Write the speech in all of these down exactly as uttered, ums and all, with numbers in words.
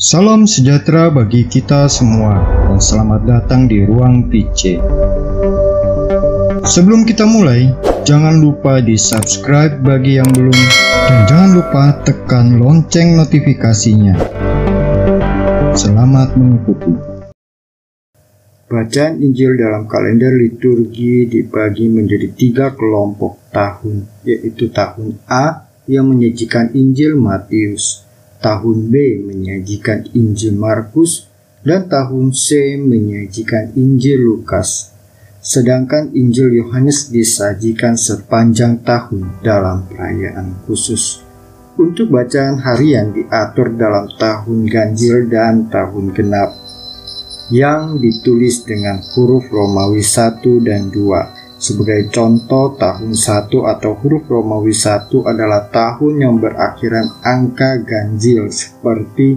Salam sejahtera bagi kita semua dan selamat datang di Ruang Piceh. Sebelum kita mulai, jangan lupa di subscribe bagi yang belum dan jangan lupa tekan lonceng notifikasinya. Selamat mengikuti. Bacaan Injil dalam kalender liturgi dibagi menjadi tiga kelompok tahun, yaitu tahun A yang menyajikan Injil Matius, tahun B menyajikan Injil Markus, dan tahun C menyajikan Injil Lukas. Sedangkan Injil Yohanes disajikan sepanjang tahun dalam perayaan khusus. Untuk bacaan harian diatur dalam tahun ganjil dan tahun genap, yang ditulis dengan huruf Romawi satu dan dua. Sebagai contoh, tahun satu atau huruf Romawi satu adalah tahun yang berakhiran angka ganjil seperti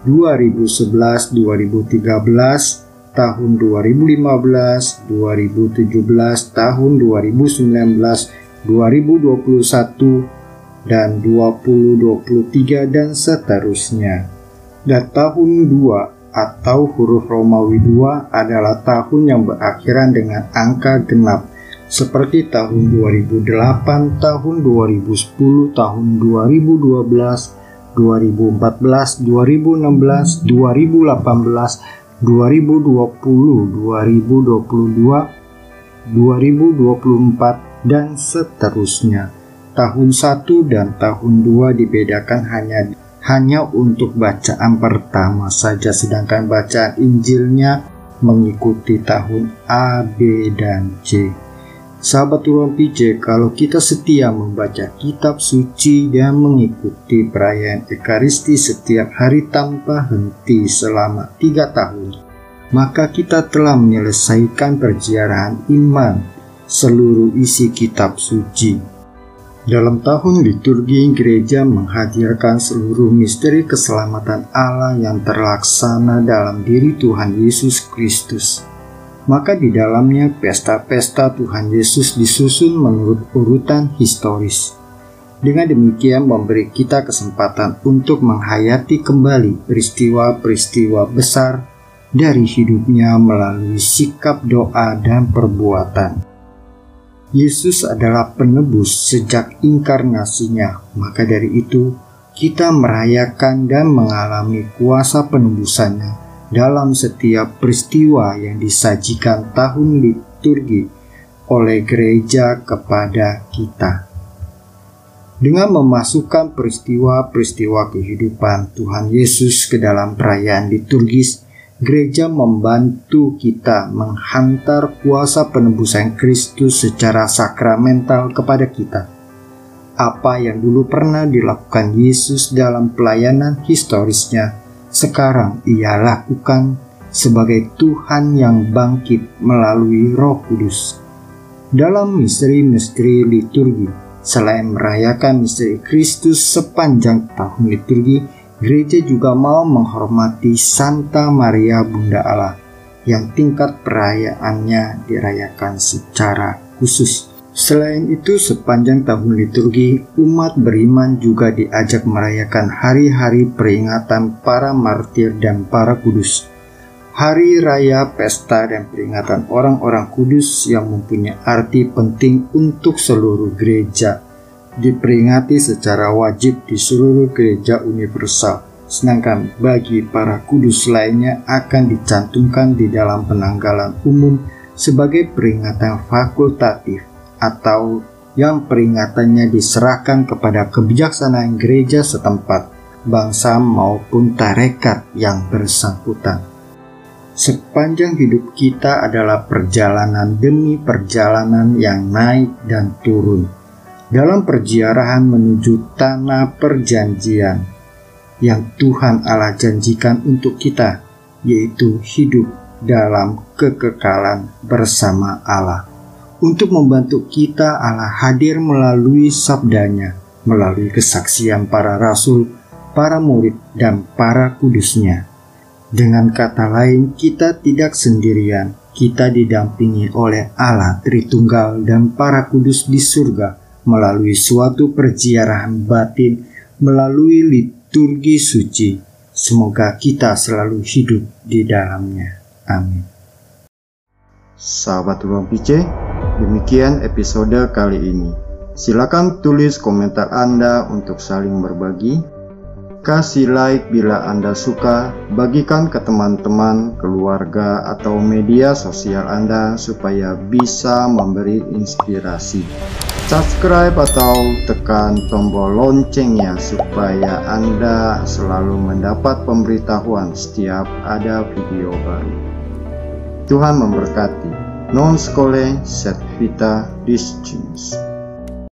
dua ribu sebelas, dua ribu tiga belas, tahun dua ribu lima belas, dua ribu tujuh belas, tahun dua ribu sembilan belas, dua ribu dua puluh satu, dan dua ribu dua puluh tiga, dan seterusnya. Dan tahun dua atau huruf Romawi dua adalah tahun yang berakhiran dengan angka genap seperti tahun dua ribu delapan, tahun dua ribu sepuluh, tahun dua ribu dua belas, dua ribu empat belas, dua ribu enam belas, dua ribu delapan belas, dua ribu dua puluh, dua ribu dua puluh dua, dua ribu dua puluh empat, dan seterusnya. Tahun satu dan tahun dua dibedakan hanya Hanya untuk bacaan pertama saja, sedangkan bacaan Injilnya mengikuti tahun A, B, dan C. Sahabat Ruang Piceh, kalau kita setia membaca kitab suci dan mengikuti perayaan Ekaristi setiap hari tanpa henti selama tiga tahun, maka kita telah menyelesaikan perziarahan iman seluruh isi kitab suci. Dalam tahun liturgi, gereja menghadirkan seluruh misteri keselamatan Allah yang terlaksana dalam diri Tuhan Yesus Kristus. Maka di dalamnya pesta-pesta Tuhan Yesus disusun menurut urutan historis. Dengan demikian memberi kita kesempatan untuk menghayati kembali peristiwa-peristiwa besar dari hidupnya melalui sikap doa dan perbuatan. Yesus adalah penebus sejak inkarnasinya, maka dari itu kita merayakan dan mengalami kuasa penebusannya dalam setiap peristiwa yang disajikan tahun liturgi oleh gereja kepada kita. Dengan memasukkan peristiwa-peristiwa kehidupan Tuhan Yesus ke dalam perayaan liturgis, gereja membantu kita menghantar kuasa penebusan Kristus secara sakramental kepada kita. Apa yang dulu pernah dilakukan Yesus dalam pelayanan historisnya, sekarang ia lakukan sebagai Tuhan yang bangkit melalui Roh Kudus. Dalam misteri-misteri liturgi, selain merayakan misteri Kristus sepanjang tahun liturgi, gereja juga mau menghormati Santa Maria Bunda Allah yang tingkat perayaannya dirayakan secara khusus. Selain itu, sepanjang tahun liturgi, umat beriman juga diajak merayakan hari-hari peringatan para martir dan para kudus. Hari raya, pesta, dan peringatan orang-orang kudus yang mempunyai arti penting untuk seluruh gereja diperingati secara wajib di seluruh gereja universal, sedangkan bagi para kudus lainnya akan dicantumkan di dalam penanggalan umum sebagai peringatan fakultatif atau yang peringatannya diserahkan kepada kebijaksanaan gereja setempat, bangsa maupun tarekat yang bersangkutan. Sepanjang hidup kita adalah perjalanan demi perjalanan yang naik dan turun dalam perziarahan menuju tanah perjanjian yang Tuhan Allah janjikan untuk kita, yaitu hidup dalam kekekalan bersama Allah. Untuk membantu kita, Allah hadir melalui sabdanya, melalui kesaksian para rasul, para murid, dan para kudusnya. Dengan kata lain, kita tidak sendirian, kita didampingi oleh Allah Tritunggal dan para kudus di surga, melalui suatu perziarahan batin, melalui liturgi suci, Semoga kita selalu hidup di dalamnya. Amin. Sahabat Ruang Piceh, demikian episode kali ini. Silakan tulis komentar Anda untuk saling berbagi. Kasih like bila Anda suka, bagikan ke teman-teman, keluarga, atau media sosial Anda supaya bisa memberi inspirasi. Subscribe atau tekan tombol loncengnya supaya Anda selalu mendapat pemberitahuan setiap ada video baru. Tuhan memberkati. Non scole sed vita discimus.